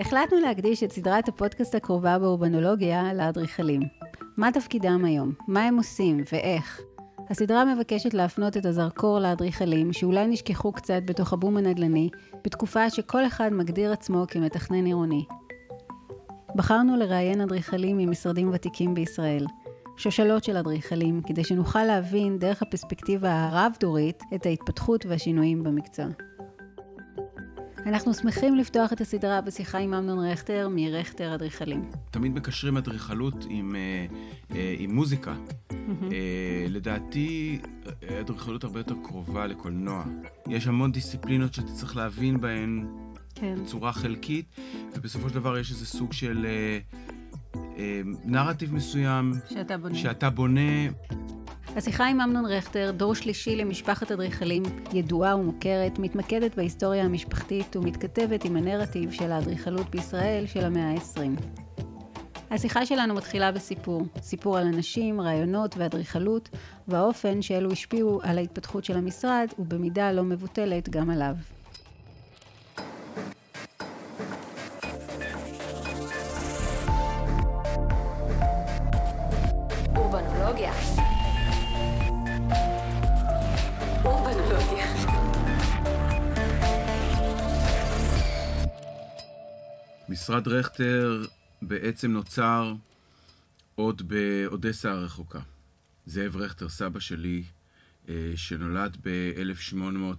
החלטנו להקדיש את סדרת הפודקאסט הקרובה באורבנולוגיה לאדריכלים. מה תפקידם היום? מה הם עושים ואיך? הסדרה מבקשת להפנות את הזרקור לאדריכלים שאולי נשכחו קצת בתוך הבום הנדל"ני, בתקופה שכל אחד מגדיר עצמו כמתכנן עירוני. בחרנו לראיין אדריכלים ממשרדים ותיקים בישראל, שושלות של אדריכלים, כדי שנוכל להבין דרך הפרספקטיבה הרב-דורית את ההתפתחות והשינויים במקצוע. אנחנו שמחים לפתוח את הסדרה בשיחה עם אמנון רכטר מרכטר אדריכלים. תמיד מקשרים אדריכלות עם מוזיקה. לדעתי, אדריכלות הרבה יותר קרובה לקולנוע. יש המון דיסציפלינות שאתה צריך להבין בהן בצורה חלקית, ובסופו של דבר יש איזה סוג של נרטיב מסוים שאתה בונה. השיחה עם אמנון רכטר, דור שלישי למשפחת אדריכלים ידועה ומוכרת, מתמקדת בהיסטוריה המשפחתית ומתכתבת עם הנרטיב של האדריכלות בישראל של המאה ה-20. השיחה שלנו מתחילה בסיפור, סיפור על אנשים, רעיונות ואדריכלות, והאופן שאלו השפיעו על ההתפתחות של המשרד ובמידה לא מבוטלת גם עליו. אורבנולוגיה. משרד רכטר בעצם נוצר עוד באודסה הרחוקה. זאב רכטר, סבא שלי, שנולד ב-1898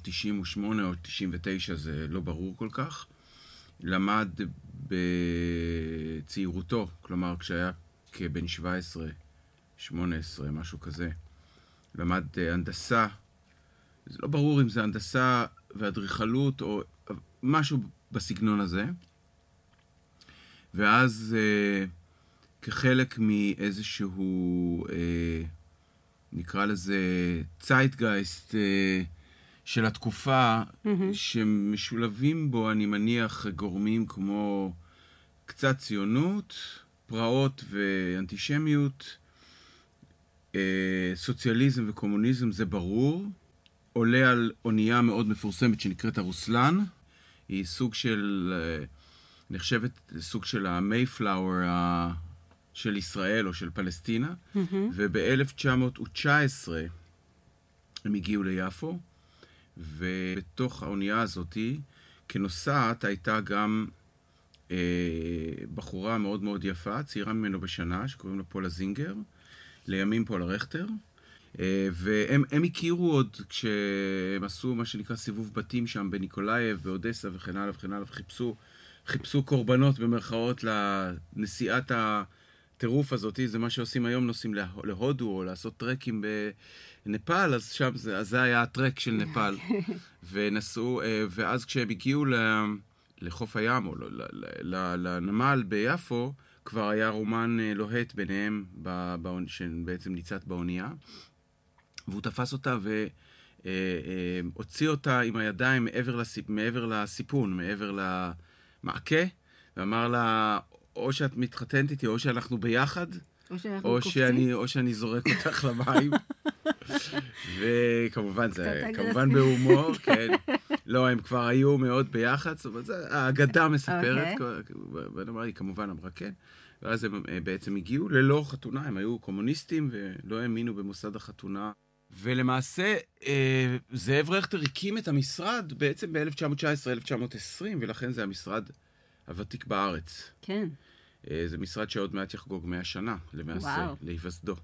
או 99, זה לא ברור כל כך, למד בצעירותו, כלומר כשהיה כבן 17, 18, משהו כזה, למד הנדסה, זה לא ברור אם זה הנדסה ואדריכלות או משהו בסגנון הזה, ואז כחלק מאיזשהו, נקרא לזה צייטגייסט של התקופה, שמשולבים בו, אני מניח, גורמים כמו קצת ציונות, פרעות ואנטישמיות, סוציאליזם וקומוניזם, זה ברור. עולה על אונייה מאוד מפורסמת שנקראת הרוסלן, היא סוג של נחשבת סוג של המייפלאואר של ישראל או של פלסטינה, וב-1919 הם הגיעו ליפו, ובתוך האונייה הזאת, כנוסעת הייתה גם בחורה מאוד מאוד יפה, צעירה ממנו בשנה, שקוראים לה פולה זינגר, לימים פולה רכטר, והם הכירו עוד כשהם עשו מה שנקרא סיבוב בתים שם בניקולאייב, באודסה וכן הלאה וכן הלאה, חיפשו קורבנות במרכאות לנסיעת הטירוף הזאת, זה מה שעושים היום, נוסעים להודו או לעשות טרקים בנפאל, אז שם זה היה הטרק של נפאל. ונסעו, ואז כשהם הגיעו לחוף הים או לנמל ביפו, כבר היה רומן לוהט ביניהם, שבעצם ניצת באונייה, והוא תפס אותה והוציא אותה עם הידיים מעבר לסיפון, מעבר למעקה, ואמר לה, או שאת מתחתנת איתי, או שאנחנו ביחד, או שאני זורק אותך למים. וכמובן, זה כמובן בהומור, כן. לא, הם כבר היו מאוד ביחד, זאת אומרת, האגדה מספרת, היא כמובן אמרה כן, ואז הם בעצם הגיעו ללא חתונה, הם היו קומוניסטים ולא האמינו במוסד החתונה. ולמעשה, זאב רכטר הקים את המשרד בעצם ב-1919-1920, ולכן זה המשרד הוותיק בארץ. כן. זה משרד שעוד מעט יחגוג 100 שנה, למעשה, להיווסדו.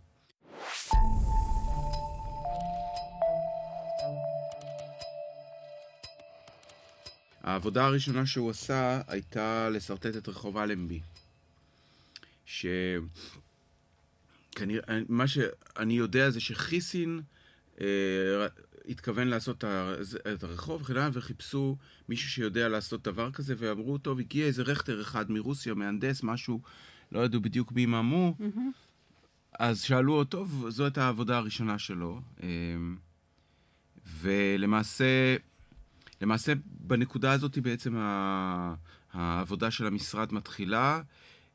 העבודה הראשונה שהוא עשה הייתה לסרטט את רחוב אלנבי. מה שאני יודע זה שחיסין התכוון לעשות את הרחוב, וחיפשו מישהו שיודע לעשות דבר כזה, ואמרו, טוב, הגיע איזה רכטר אחד מרוסיה, מהנדס, משהו, לא ידעו בדיוק מי מאמו. אז שאלו אותו, זו הייתה העבודה הראשונה שלו. ולמעשה, בנקודה הזאת בעצם העבודה של המשרד מתחילה,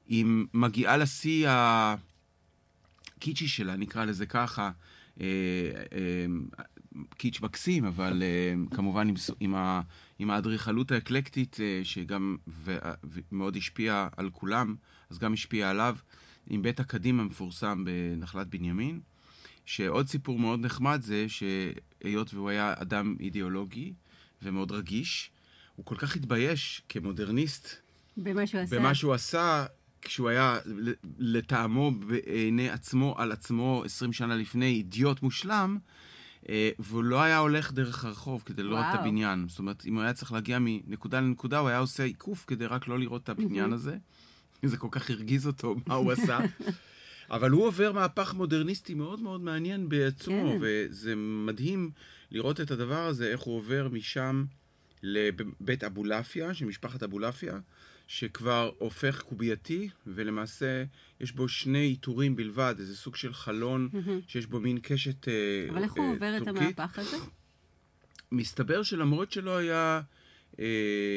היא מגיעה לשיא הקיצ'י שלה, נקרא לזה ככה, קיץ' מקסים, אבל כמובן עם האדריכלות האקלקטית, שגם מאוד השפיעה על כולם, אז גם השפיעה עליו, עם בית הקדים המפורסם בנחלת בנימין, שעוד סיפור מאוד נחמד זה שהיות והוא היה אדם אידיאולוגי ומאוד רגיש, הוא כל כך התבייש כמודרניסט במה שהוא עשה, כשהוא היה לטעמו בעיני עצמו על עצמו 20 שנה לפני אידיוט מושלם, והוא לא היה הולך דרך הרחוב כדי לא לראות את הבניין. זאת אומרת, אם הוא היה צריך להגיע מנקודה לנקודה, הוא היה עושה עיקוף כדי רק לא לראות את הבניין הזה. זה כל כך הרגיז אותו, מה הוא עשה. אבל הוא עובר מהפך מודרניסטי מאוד מאוד מעניין בעצמו, וזה מדהים לראות את הדבר הזה, איך הוא עובר משם לבית אבולאפיה, שמשפחת אבולאפיה, שכבר הופך קובייתי, ולמעשה יש בו שני עיטורים בלבד, איזה סוג של חלון שיש בו מין קשת טורקית. אבל איך הוא עובר את המהפך הזה? מסתבר שלמרות שלא היה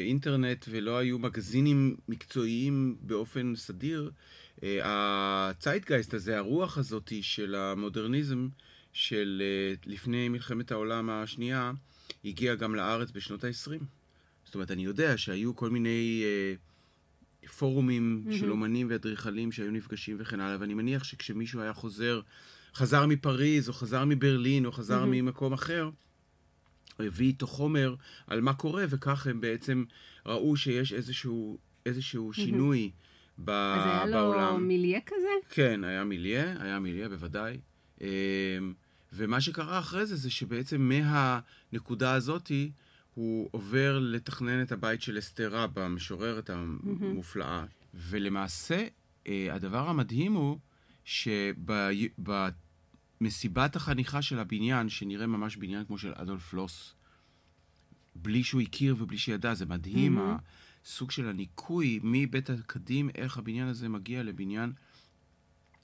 אינטרנט ולא היו מגזינים מקצועיים באופן סדיר, הצייטגייסט הזה, הרוח הזאת של המודרניזם של לפני מלחמת העולם השנייה, הגיע גם לארץ בשנות ה-20. זאת אומרת, אני יודע שהיו כל מיני פורומים של אומנים ואדריכלים שהיו נפגשים וכן הלאה, ואני מניח שכשמישהו היה חזר מפריז או חזר מברלין או חזר ממקום אחר, הביא איתו חומר על מה קורה, וכך הם בעצם ראו שיש איזשהו שינוי בעולם. אז היה לו מיליה כזה? כן, היה מיליה בוודאי. ומה שקרה אחרי זה, זה שבעצם מהנקודה הזאת הוא עובר לתכנן את הבית של אסתרה במשוררת המופלאה. ולמעשה, הדבר המדהים הוא שבמסיבת החניכה של הבניין, שנראה ממש בניין כמו של אדולף לוס, בלי שהוא הכיר ובלי שידע, זה מדהים, הסוג של הניקוי מבית הקדים, איך הבניין הזה מגיע לבניין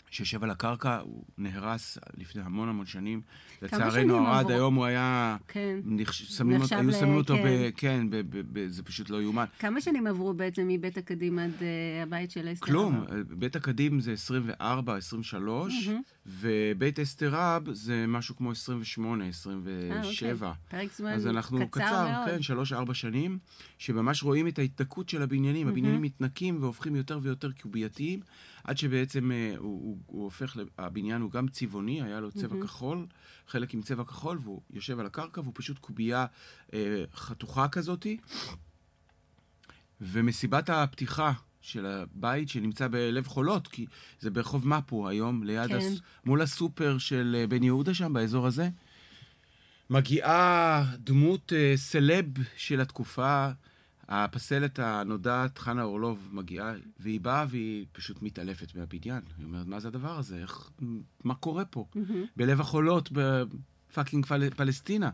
שישב על הקרקע, הוא נהרס לפני המון שנים. לצערנו, עד היום הוא היה... כן. היו שמים אותו ב... כן, זה פשוט לא יאומן. כמה שנים עברו בעצם מבית הקדים עד הבית של אסתרב? כלום. בית הקדים זה 24, 23, ובית אסתרב זה משהו כמו 28, 27. פרק זמן קצר מאוד. אז אנחנו קצר, כן, 3-4 שנים, שממש רואים את ההתנקות של הבניינים. הבניינים מתנקים והופכים יותר ויותר קובייתיים, עד שבעצם הוא הופך, הבניין הוא גם צבעוני, היה לו צבע כחול, חלק עם צבע כחול, והוא יושב על הקרקע, והוא פשוט קובייה חתוכה כזאת. ומסיבת הפתיחה של הבית שנמצא בלב חולות, כי זה ברחוב מפו היום, ליד כן. מול הסופר של בן יהודה שם, באזור הזה, מגיעה דמות סלב של התקופה, הפסלת הנודעת, חנה אורלוב, מגיעה, והיא באה והיא פשוט מתעלפת מהבניין. היא אומרת, מה זה הדבר הזה? מה קורה פה? בלב החולות, בפאקינג פלסטינה.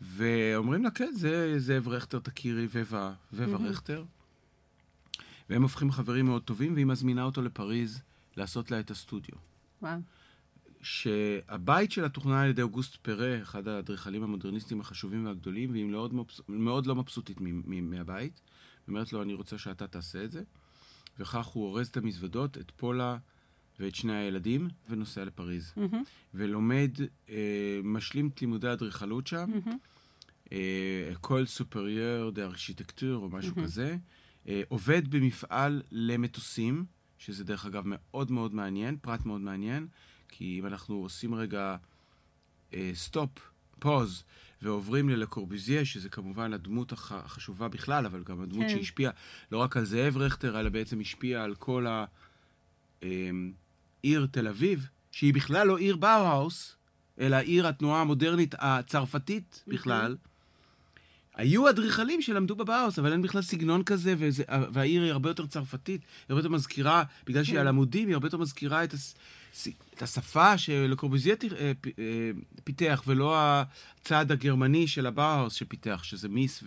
ואומרים לה, כן, זה זאב רכטר, תכירי, ווה רכטר. והם הופכים חברים מאוד טובים, והיא מזמינה אותו לפריז לעשות לה את הסטודיו. וואו. שהבית שלה תוכנן על ידי אוגוסט פרה, אחד האדריכלים המודרניסטים החשובים והגדולים, והיא מאוד לא מבסוטית מהבית. היא אומרת לו, אני רוצה שאתה תעשה את זה. וכך הוא אורז את המזוודות, את פולה ואת שני הילדים, ונוסע לפריז. ולומד, משלים את לימודי האדריכלות שם, École Supérieure d'Architecture או משהו כזה, עובד במפעל למטוסים, שזה דרך אגב מאוד מאוד מעניין, פרט מאוד מעניין, כי אם אנחנו עושים רגע סטופ, פוז, ועוברים ללה קורבוזיה, שזה כמובן הדמות החשובה בכלל, אבל גם הדמות שהשפיעה לא רק על זאב רכטר, אלא בעצם השפיעה על כל העיר תל אביב, שהיא בכלל לא עיר באוהאוס, אלא עיר התנועה המודרנית הצרפתית בכלל. היו אדריכלים שלמדו בבאוהאוס, אבל אין בכלל סגנון כזה, והעיר היא הרבה יותר צרפתית, היא הרבה יותר מזכירה, בגלל שהיא על עמודים, היא הרבה יותר מזכירה את השפה של קורבוזיה פיתח, ולא הצעד הגרמני של הבאוהאוס שפיתח, שזה מיס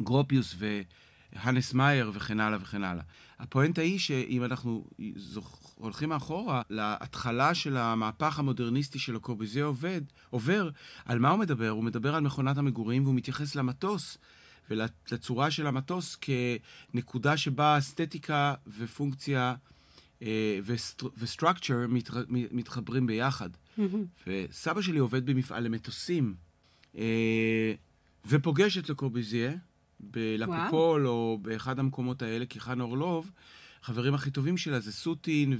וגרופיוס והנס מאייר וכן הלאה וכן הלאה. הפואנטה היא שאם אנחנו הולכים מאחורה, להתחלה של המהפך המודרניסטי של קורבוזיה עובר, על מה הוא מדבר? הוא מדבר על מכונת המגורים, והוא מתייחס למטוס ולצורה של המטוס כנקודה שבה אסתטיקה ופונקציה וסטרקצ'ר מתחברים ביחד. וסבא שלי עובד במפעל למטוסים, ופוגש את לקורביזיה, בלקופול או באחד המקומות האלה, כי חנה אורלוב, החברים הכי טובים שלה זה סוטין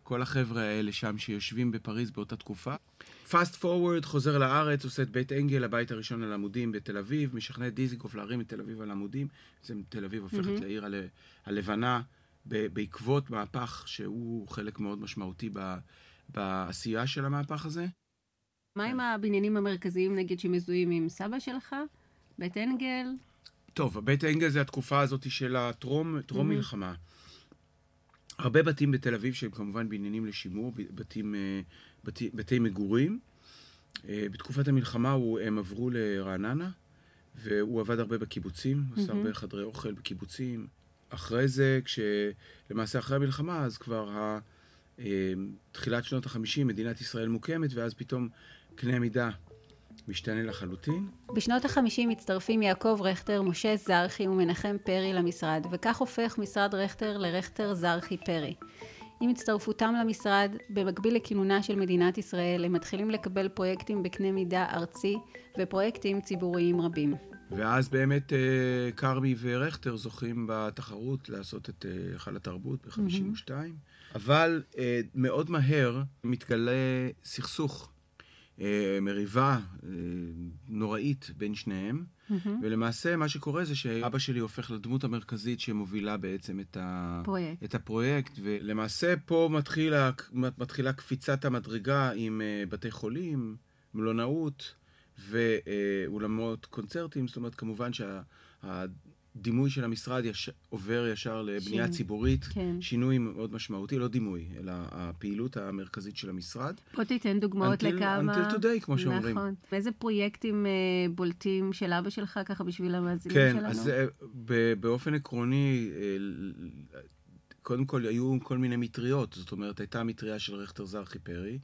וכל החבר'ה האלה שם שיושבים בפריז באותה תקופה. פאסט פורוורד, חוזר לארץ, עושה את בית אנגל, הבית הראשון על עמודים בתל אביב, משכנע את דיזינגוף להרים את תל אביב על עמודים. בעצם תל אביב הופכת לעיר הלבנה בעקבות מהפך שהוא חלק מאוד משמעותי בעשייה של המהפך הזה. מה עם הבניינים המרכזיים, נגיד, שמזוהים עם סבא שלך? בית אנגל? טוב, בית אנגל זה התקופה הזאת של הטרום, טרום מלחמה. הרבה בתים בתל אביב שהם כמובן בניינים לשימור, בתי מגורים. בתקופת המלחמה הם עברו לרעננה, והוא עבד הרבה בקיבוצים, עשה הרבה חדרי אוכל בקיבוצים. אחרי זה, למעשה אחרי המלחמה, אז כבר תחילת שנות ה-50, מדינת ישראל מוקמת, ואז פתאום קנה מידה משתנה לחלוטין. בשנות ה-50 מצטרפים יעקב רכטר, משה זרחי ומנחם פרי למשרד, וכך הופך משרד רכטר לרכטר זרחי פרי. עם הצטרפותם למשרד, במקביל לכינונה של מדינת ישראל, הם מתחילים לקבל פרויקטים בקנה מידה ארצי ופרויקטים ציבוריים רבים. ואז באמת קרמי ורכטר זוכים בתחרות לעשות את חל התרבות ב-52. אבל מאוד מהר מתגלה סכסוך, מריבה נוראית בין שניהם, ולמעשה מה שקורה זה שאבא שלי הופך לדמות המרכזית שמובילה בעצם את הפרויקט, ולמעשה פה מתחילה קפיצת המדרגה עם בתי חולים, מלונאות ואולמות קונצרטים. זאת אומרת, כמובן שהדימוי של המשרד עובר ישר לבנייה ציבורית, שינוי מאוד משמעותי, לא דימוי, אלא הפעילות המרכזית של המשרד. פה תיתן דוגמאות לכמה... Until today, כמו שאומרים. נכון. איזה פרויקטים בולטים של אבא שלך, ככה בשביל המאזינים שלנו? כן, אז באופן עקרוני, קודם כל, היו כל מיני מטריות. זאת אומרת, הייתה מטריה של רכטר זרחי פרי,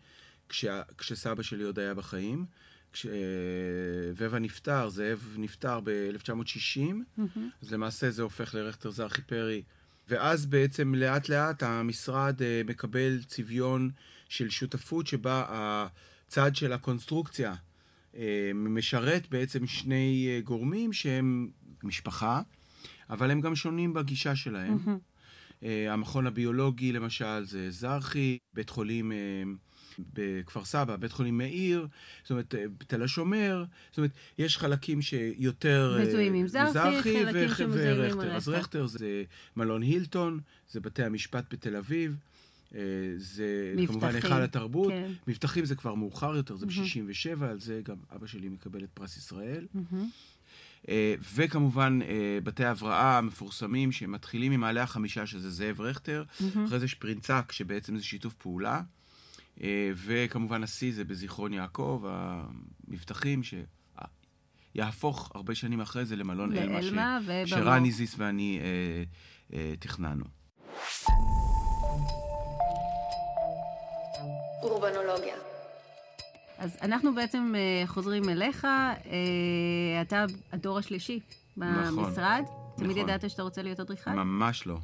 כשסבא שלי עוד היה בחיים, כשווה נפטר, זאב נפטר ב-1960, אז למעשה זה הופך לרכטר זרחי פרי, ואז בעצם לאט לאט המשרד מקבל צביון של שותפות שבה הצד של הקונסטרוקציה משרת בעצם שני גורמים שהם משפחה, אבל הם גם שונים בגישה שלהם. המכון הביולוגי למשל זה זרחי, בית חולים בכפר סבא, בית חולים מאיר, זאת אומרת, בתל השומר, זאת אומרת, יש חלקים שיותר מזוהים עם זרחי ורכטר. אז רכטר זה מלון הילטון, זה בתי המשפט בתל אביב, זה כמובן היכל התרבות. מבטחים זה כבר מאוחר יותר, זה ב-67, על זה גם אבא שלי מקבל את פרס ישראל. וכמובן בתי הבראה המפורסמים שמתחילים ממעלה החמישה, שזה זאב רכטר, אחרי זה שפרינצק, שבעצם זה שיתוף פעולה, וכמובן השיא זה בזיכרון יעקב, המבטחים שיהפוך הרבה שנים אחרי זה למלון אלמה, שרני זיס ואני תכננו. אורבנולוגיה. אז אנחנו בעצם חוזרים אליך, אתה הדור השלישי במשרד. תמיד ידעת שאתה רוצה להיות אדריכל? ממש לא.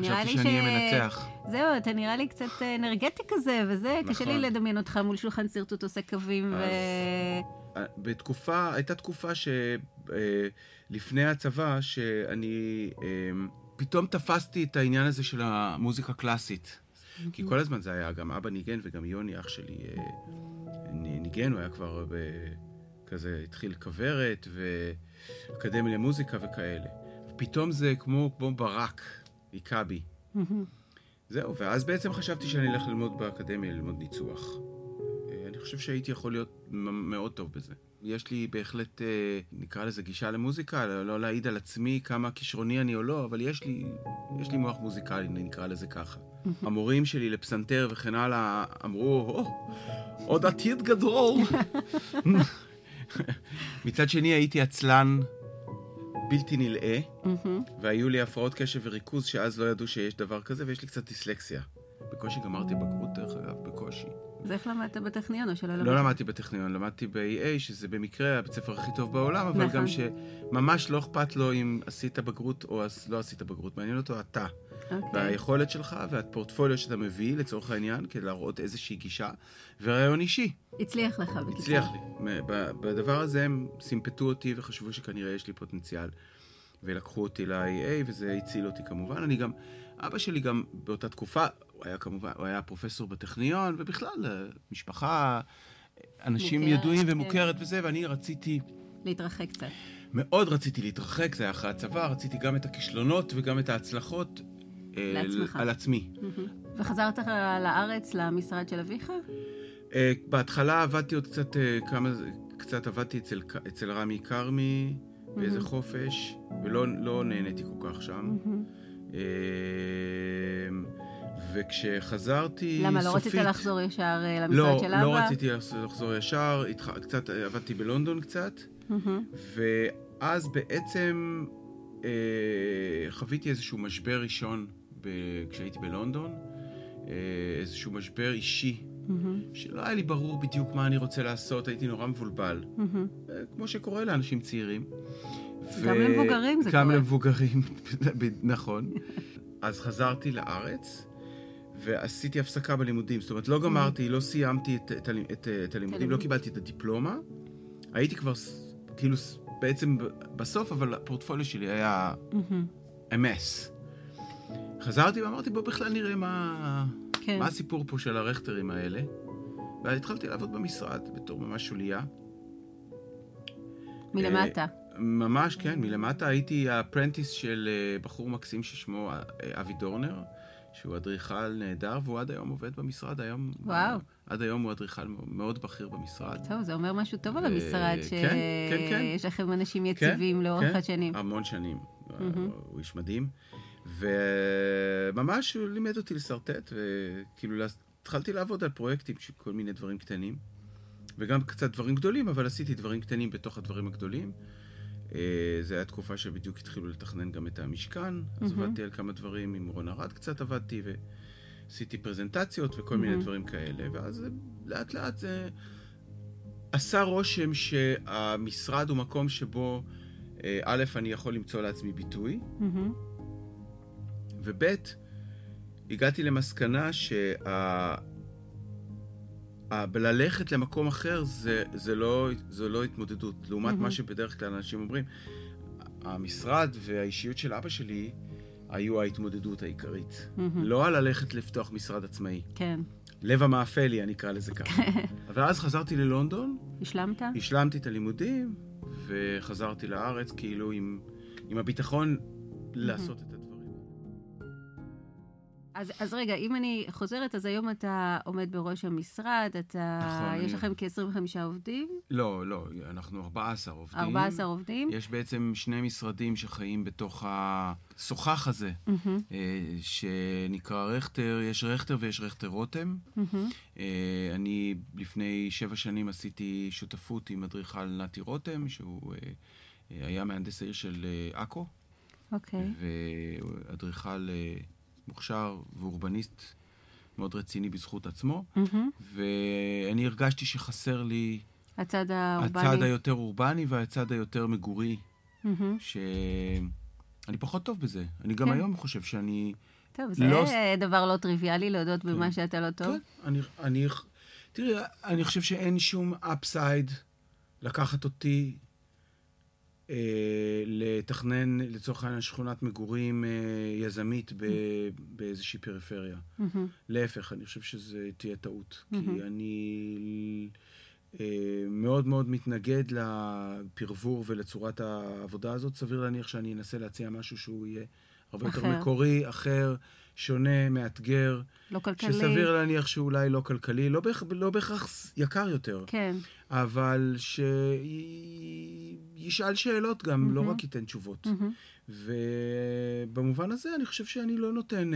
חשבתי שאני אהיה מנצח. זהו, אתה נראה לי קצת אנרגטי כזה, וזה קשה לי לדמיין אותך מול שולחן שרטוט עושה קווים. בתקופה, הייתה תקופה שלפני הצבא, שאני פתאום תפסתי את העניין הזה של המוזיקה הקלאסית. כי כל הזמן זה היה גם אבא ניגן וגם יוני, אח שלי ניגן, הוא היה כבר כזה, התחיל כברת ואקדמיה למוזיקה וכאלה. פתאום זה כמו ברק. היקה בי. זהו, ואז בעצם חשבתי שאני אלך ללמוד באקדמיה, ללמוד ניצוח. אני חושב שהייתי יכול להיות מאוד טוב בזה. יש לי בהחלט, נקרא לזה גישה למוזיקה, לא להעיד על עצמי כמה כישרוני אני או לא, אבל יש לי מוח מוזיקלי, נקרא לזה ככה. המורים שלי לפסנתר וכן הלאה אמרו, עוד עתיד גדול. מצד שני הייתי עצלן, בלתי נלאה, והיו לי הפרעות קשב וריכוז שאז לא ידעו שיש דבר כזה, ויש לי קצת דיסלקסיה. בקושי גמרתי בגרות, דרך אגב, בקושי. אז איך למדת בטכניון או שלא למדת? לא למדתי בטכניון, למדתי ב-EA, שזה במקרה הבית ספר הכי טוב בעולם, אבל גם שממש לא אכפת לו אם עשית בגרות או לא עשית בגרות, מעניין אותו אתה. והיכולת שלך והפורטפוליו שאתה מביא לצורך העניין, כדי להראות איזושהי גישה, ורעיון אישי. הצליח לך בקיצור. הצליח לי. בדבר הזה הם סימפטו אותי וחשבו שכנראה יש לי פוטנציאל, ולקחו אותי ל-EA, וזה הציל אותי כמובן. אני גם, אבא שלי גם באותה תקופה, הוא היה פרופסור בטכניון, ובכלל, משפחה, אנשים ידועים ומוכרת וזה, ואני רציתי... להתרחק קצת. מאוד רציתי להתרחק, זה היה אחרי הצבא, רציתי גם את הכישלונות וגם את ההצלחות על עצמי. וחזרת לארץ, למשרד של אביך? בהתחלה עבדתי עוד קצת עבדתי אצל רמי קרמי, באיזה חופש, ולא נהניתי כל כך שם. וכשחזרתי... למה, לא רצית לחזור ישר למשרד של אבא? לא, לא רציתי לחזור ישר, קצת עבדתי בלונדון קצת, ואז בעצם חוויתי איזשהו משבר ראשון כשהייתי בלונדון, איזשהו משבר אישי, שלא היה לי ברור בדיוק מה אני רוצה לעשות, הייתי נורא מבולבל, כמו שקורה לאנשים צעירים. גם למבוגרים זה קורה. גם למבוגרים, נכון. אז חזרתי לארץ, ועשיתי הפסקה בלימודים. זאת אומרת, לא גמרתי, לא סיימתי את הלימודים, לא קיבלתי את הדיפלומה. הייתי כבר, כאילו, בעצם בסוף, אבל הפורטפוליו שלי היה MS. חזרתי ואמרתי, בוא בכלל נראה מה הסיפור פה של הרכטרים האלה. והתחלתי לעבוד במשרד, בתור ממש שוליה. מלמטה. ממש, כן. מלמטה הייתי האפרנטיס של בחור מקסים ששמו אבי דורנר, שהוא אדריכל נהדר, והוא עד היום עובד במשרד. וואו. עד היום הוא אדריכל מאוד בכיר במשרד. טוב, זה אומר משהו טוב על המשרד, שיש לכם אנשים יציבים לאורך השנים. המון שנים. הוא איש מדהים. וממש הוא לימד אותי לסרטט, וכאילו התחלתי לעבוד על פרויקטים של כל מיני דברים קטנים, וגם קצת דברים גדולים, אבל עשיתי דברים קטנים בתוך הדברים הגדולים. זו הייתה תקופה שבדיוק התחילו לתכנן גם את המשכן, אז עבדתי על כמה דברים, עם רון ארד קצת עבדתי, ועשיתי פרזנטציות וכל מיני דברים כאלה, ואז לאט לאט זה עשה רושם שהמשרד הוא מקום שבו א', אני יכול למצוא לעצמי ביטוי, וב', הגעתי למסקנה ללכת למקום אחר זה לא התמודדות, לעומת מה שבדרך כלל אנשים אומרים. המשרד והאישיות של אבא שלי היו ההתמודדות העיקרית. לא על ללכת לפתוח משרד עצמאי. כן. לב המאפלי, אני אקרא לזה ככה. ואז חזרתי ללונדון. השלמת? השלמתי את הלימודים, וחזרתי לארץ כאילו עם הביטחון לעשות את הדברים. אז רגע, אם אני חוזרת, אז היום אתה עומד בראש המשרד, יש לכם כ-25 עובדים? לא, אנחנו 14 עובדים. 14 עובדים? יש בעצם שני משרדים שחיים בתוך הסוכח הזה, שנקרא רכטר, יש רכטר ויש רכטר רותם. אני לפני 7 שנים עשיתי שותפות עם אדריכל נתי רותם, שהוא היה מהנדס העיר של עכו. אוקיי. ואדריכל... מוכשר ואורבניסט מאוד רציני בזכות עצמו, ואני הרגשתי שחסר לי הצד היותר אורבני והצד היותר מגורי, שאני פחות טוב בזה. אני גם היום חושב שאני... טוב, זה דבר לא טריוויאלי להודות במה שאתה לא טוב. תראי, אני חושב שאין שום אפסייד לקחת אותי לתכנן לצורך העניין שכונת מגורים יזמית באיזושהי פריפריה. להפך, אני חושב שזה תהיה טעות, כי אני מאוד מאוד מתנגד לפרבור ולצורת העבודה הזאת. סביר להניח שאני אנסה להציע משהו שהוא יהיה הרבה יותר מקורי, אחר, שונה, מאתגר, שסביר להניח שאולי לא כלכלי, לא בהכרח יקר יותר, אבל שישאל שאלות גם, לא רק ייתן תשובות. ובמובן הזה אני חושב שאני לא נותן,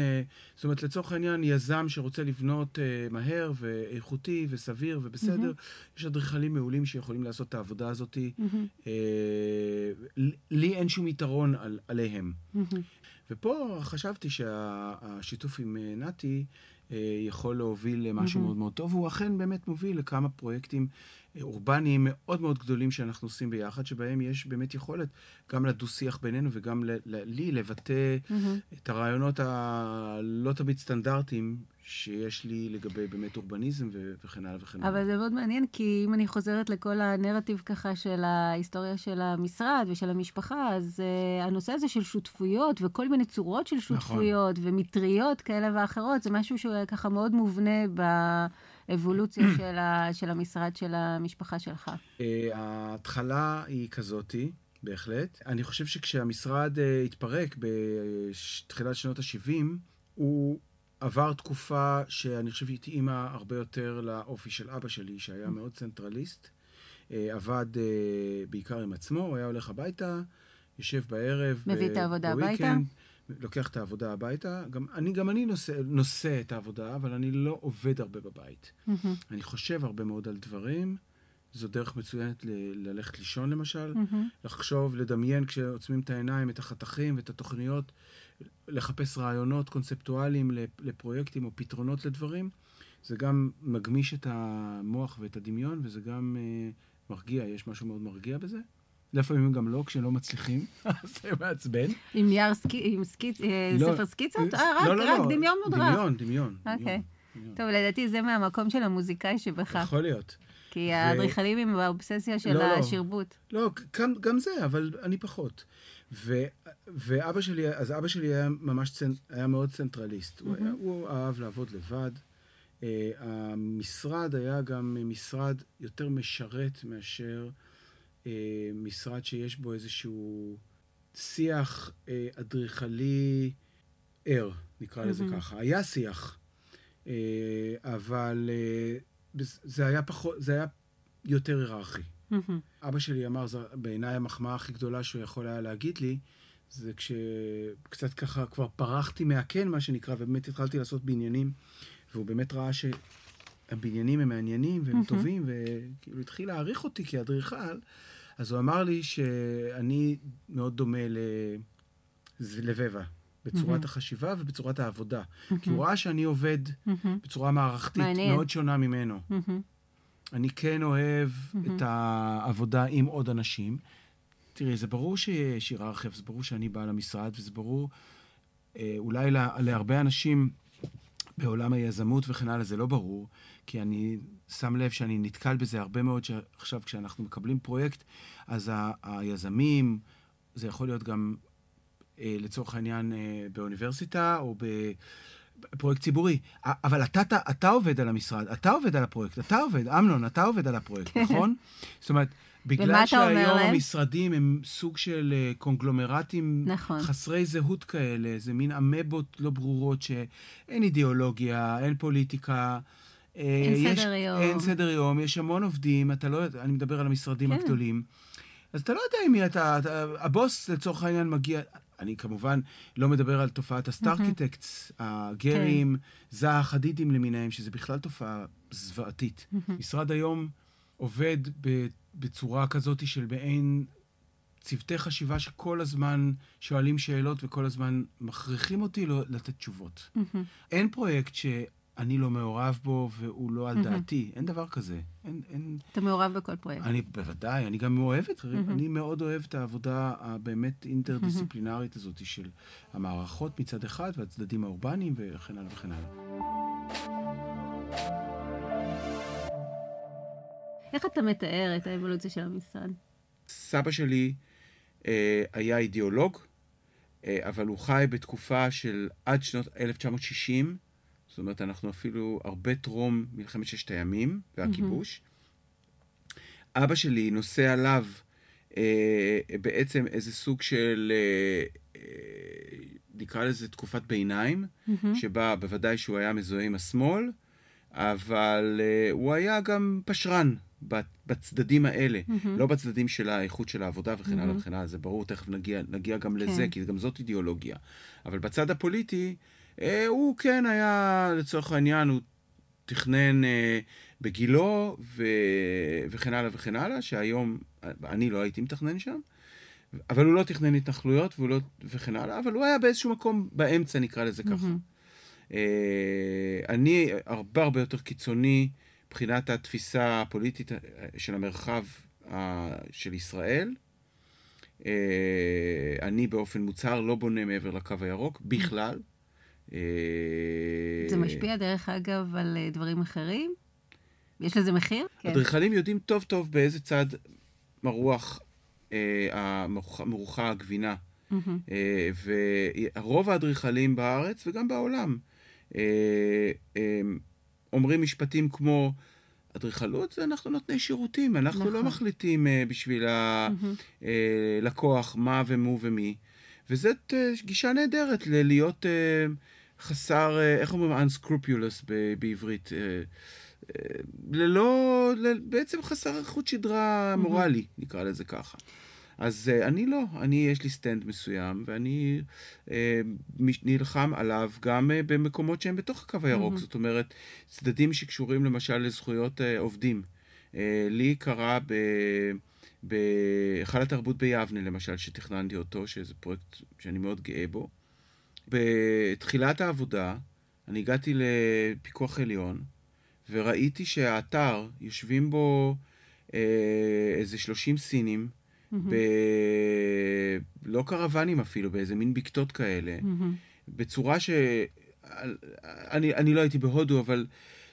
זאת אומרת לצורך העניין יזם שרוצה לבנות מהר ואיכותי וסביר ובסדר, יש אדריכלים מעולים שיכולים לעשות את העבודה הזאת, לי אין שום יתרון עליהם. ופה חשבתי שהשיתוף עם נתי יכול להוביל למשהו מאוד מאוד טוב, והוא אכן באמת מוביל לכמה פרויקטים אורבניים מאוד מאוד גדולים שאנחנו עושים ביחד, שבהם יש באמת יכולת גם לדו-שיח בינינו וגם לי לבטא את הרעיונות הלא תמיד סטנדרטיים שיש לי לגבי באמת אורבניזם וכן הלאה וכן הלאה. אבל זה מאוד מעניין, כי אם אני חוזרת לכל הנרטיב ככה של ההיסטוריה של המשרד ושל המשפחה, אז הנושא הזה של שותפויות וכל מיני צורות של שותפויות ומטריות כאלה ואחרות, זה משהו שככה מאוד מובנה באבולוציה של המשרד של המשפחה שלך. ההתחלה היא כזאתי, בהחלט. אני חושב שכשהמשרד התפרק בתחילת שנות ה-70, הוא עבר תקופה שאני חושב התאימה הרבה יותר לאופי של אבא שלי, שהיה מאוד צנטרליסט, עבד בעיקר עם עצמו, הוא היה הולך הביתה, יושב בערב, מביא את העבודה הביתה, לוקח את העבודה הביתה, גם אני נושא את העבודה, אבל אני לא עובד הרבה בבית. אני חושב הרבה מאוד על דברים, זו דרך מצוינת ללכת לישון למשל, לחשוב, לדמיין כשעוצמים את העיניים, את החתכים ואת התוכניות, לחפש רעיונות קונספטואליים לפרויקטים או פתרונות לדברים, זה גם מגמיש את המוח ואת הדמיון, וזה גם מרגיע, יש משהו מאוד מרגיע בזה. לפעמים גם לא, כשלא מצליחים, זה מעצבן. עם ספר סקיצות? רק דמיון מודרך. דמיון. אוקיי. טוב, לדעתי זה מהמקום של המוזיקאי שבך. יכול להיות. כי האדריכלים עם האובססיה של השרבוט. לא, גם זה, אבל אני פחות. ואבא שלי, אז אבא שלי היה ממש, היה מאוד צנטרליסט. הוא אהב לעבוד לבד. המשרד היה גם משרד יותר משרת מאשר משרד שיש בו איזשהו שיח אדריכלי ער, נקרא לזה ככה. היה שיח, אבל זה היה יותר היררכי. אבא שלי אמר, בעיניי המחמאה הכי גדולה שהוא יכול היה להגיד לי, זה כשקצת ככה כבר פרחתי מהקן, מה שנקרא, ובאמת התחלתי לעשות בניינים, והוא באמת ראה שהבניינים הם מעניינים והם טובים, וכאילו התחיל להעריך אותי כאדריכל, אז הוא אמר לי שאני מאוד דומה לזלבבה. בצורת החשיבה ובצורת העבודה. כי הוא ראה שאני עובד בצורה מערכתית, מאוד שונה ממנו. אני כן אוהב את העבודה עם עוד אנשים. תראי, זה ברור שיש היררכיה, זה ברור שאני בא למשרד, וזה ברור אולי להרבה אנשים בעולם היזמות וכן הלאה, זה לא ברור, כי אני שם לב שאני נתקל בזה הרבה מאוד, שעכשיו כשאנחנו מקבלים פרויקט, אז היזמים, זה יכול להיות גם לצורך העניין באוניברסיטה או בפרויקט ציבורי. אבל אתה עובד על המשרד, אתה עובד על הפרויקט, אמנון, אתה עובד על הפרויקט, נכון? זאת אומרת, בגלל שהיום המשרדים הם סוג של קונגלומרטים חסרי זהות כאלה, זה מין אמבות לא ברורות שאין אידיאולוגיה, אין פוליטיקה, אין סדר יום, יש המון עובדים, אני מדבר על המשרדים הגדולים. אז אתה לא יודע אם אתה הבוס לצורך העניין מגיע, אני כמובן לא מדבר על תופעת הסטארקיטקטס, הגרים, זה החדידים למיניהם, שזה בכלל תופעה זוועתית. משרד היום עובד בצורה כזאת של מעין צוותי חשיבה שכל הזמן שואלים שאלות וכל הזמן מכריחים אותי לתת תשובות. אין פרויקט אני לא מעורב בו, והוא לא על דעתי. אין דבר כזה. אתה מעורב בכל פרויקט. אני בוודאי, אני גם אוהבת. אני מאוד אוהב את העבודה הבאמת אינטרדיסציפלינרית הזאת של המערכות מצד אחד, והצדדים האורבניים וכן הלאה וכן הלאה. איך אתה מתאר את האבולוציה של המשרד? סבא שלי היה אידיאולוג, אבל הוא חי בתקופה של עד שנות 1960, זאת אומרת, אנחנו אפילו הרבה טרום מלחמת ששת הימים והכיבוש. אבא שלי נושא עליו בעצם איזה סוג של, נקרא לזה תקופת ביניים, שבה בוודאי שהוא היה מזוהה עם השמאל, אבל הוא היה גם פשרן בצדדים האלה, לא בצדדים של האיכות של העבודה וכן הלאה וכן הלאה, זה ברור, תכף נגיע גם לזה, כי גם זאת אידיאולוגיה. אבל בצד הפוליטי, הוא כן היה, לצורך העניין, הוא תכנן בגילו וכן הלאה וכן הלאה, שהיום אני לא הייתי מתכנן שם, אבל הוא לא תכנן התנחלויות וכן הלאה, אבל הוא היה באיזשהו מקום באמצע, נקרא לזה ככה. אני הרבה יותר קיצוני מבחינת התפיסה הפוליטית של המרחב של ישראל. אני באופן מוצהר לא בונה מעבר לקו הירוק, בכלל. זה משפיע דרך אגב על דברים אחרים? יש לזה מחיר? האדריכלים יודעים טוב טוב באיזה צד מרוח מרוחה הגבינה. ורוב האדריכלים בארץ וגם בעולם אומרים משפטים כמו אדריכלות, אנחנו נותני שירותים, אנחנו לא מחליטים בשביל הלקוח מה ומו ומי. וזאת גישה נהדרת ללהיות חסר, איך אומרים, unscrupulous בעברית, ללא, בעצם חסר חוט שדרה מורלי, נקרא לזה ככה. אז אני לא, יש לי סטנד מסוים, ואני נלחם עליו גם במקומות שהם בתוך הקו הירוק, זאת אומרת, צדדים שקשורים למשל לזכויות עובדים. לי קרה בהיכל התרבות ביבנה, למשל, שתכננתי אותו, שזה פרויקט שאני מאוד גאה בו. בתחילת העבודה, אני הגעתי לפיקוח עליון, וראיתי שהאתר, יושבים בו איזה 30 סינים, לא קרבנים אפילו, באיזה מין בקתות כאלה, בצורה ש... אני לא הייתי בהודו, אבל...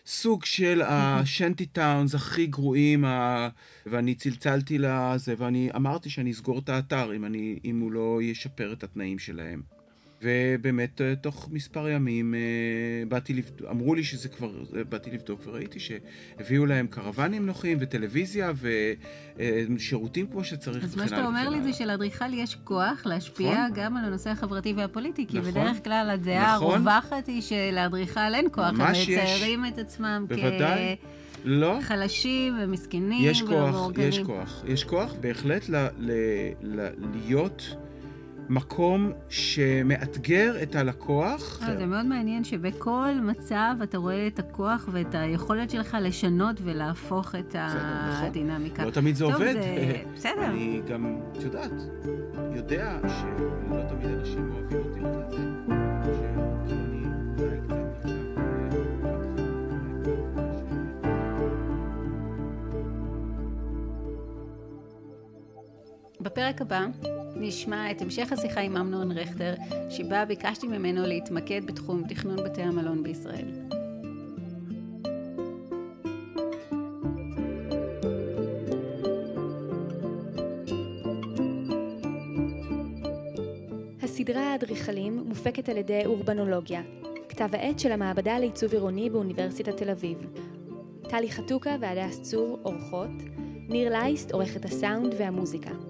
סוג של השנטי טאונס הכי גרועים, ואני צלצלתי לזה, ואני אמרתי שאני אסגור את האתר, אם הוא לא ישפר את התנאים שלהם. ובאמת, תוך מספר ימים, אמרו לי שזה כבר, באתי לבדוק וראיתי שהביאו להם קרוונים נוחים, וטלוויזיה, ושירותים כמו שצריך. אז מה שאתה אומר לי זה שלאדריכל יש כוח להשפיע גם על הנושא החברתי והפוליטי, כי בדרך כלל הדעה הרווחת היא שלאדריכל אין כוח, הם מציירים את עצמם כחלשים ומסכנים. יש כוח, יש כוח. יש כוח בהחלט להיות... מקום שמאתגר את הלקוח. זה מאוד מעניין שבכל מצב אתה רואה את הכוח ואת היכולת שלך לשנות ולהפוך את הדינמיקה. לא תמיד זה עובד. בסדר. אני גם יודע שלא תמיד אנשים אוהבים אותי את זה. בפרק הבא נשמע את המשך השיחה עם אמנון רכטר, שבה ביקשתי ממנו להתמקד בתחום תכנון בתי המלון בישראל. הסדרה האדריכלים מופקת על ידי אורבנולוגיה, כתב העת של המעבדה לעיצוב עירוני באוניברסיטת תל אביב. טלי חתוקה והדס צור, אורחות, ניר לייסט, עורכת הסאונד והמוזיקה.